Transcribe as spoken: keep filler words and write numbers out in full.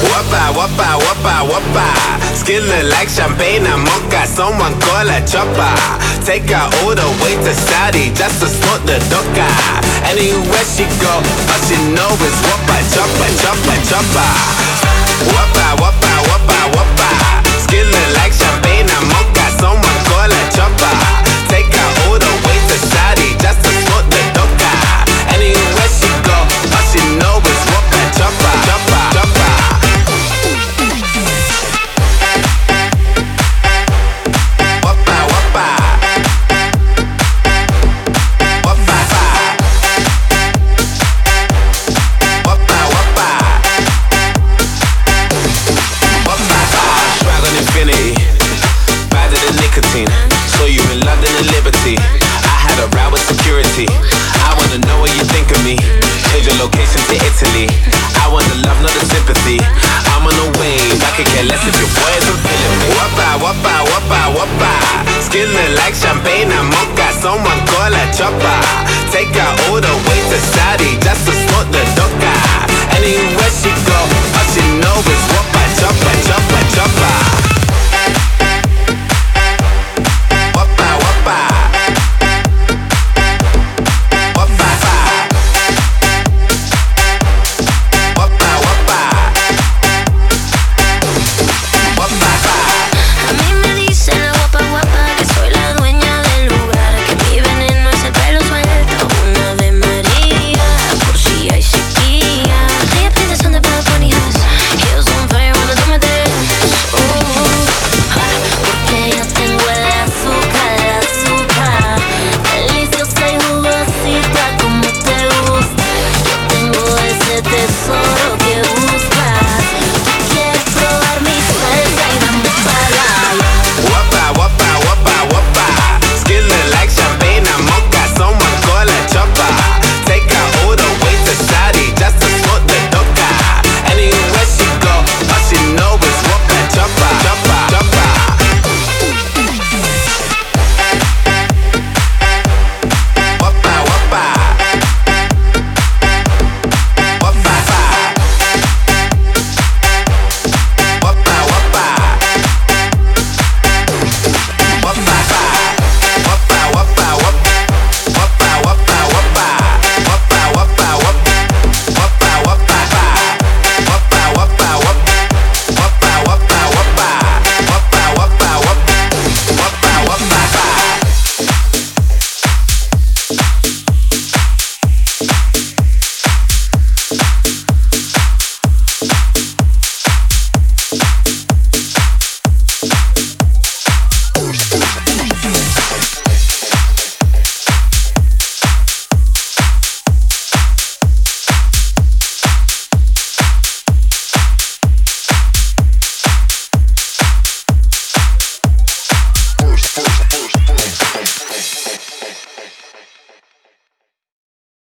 Whoppa, whoppa, whoppa, whoppa. Skin look like champagne and mocha. Someone call a chopper. Take her all the way to Saudi just to smoke the doka. Anywhere she go, all she know is whoppa, choppa, choppa, choppa. Whoppa, whoppa, whoppa, whoppa. Skin look like champagne and mocha. Someone call a chopper. Take her all the way to Saudi just to smoke the doka. Anywhere she go, all she know is whoppa, choppa, choppa, choppa. Take her all the way to Saudi just to smoke the doka. Anywhere she goes.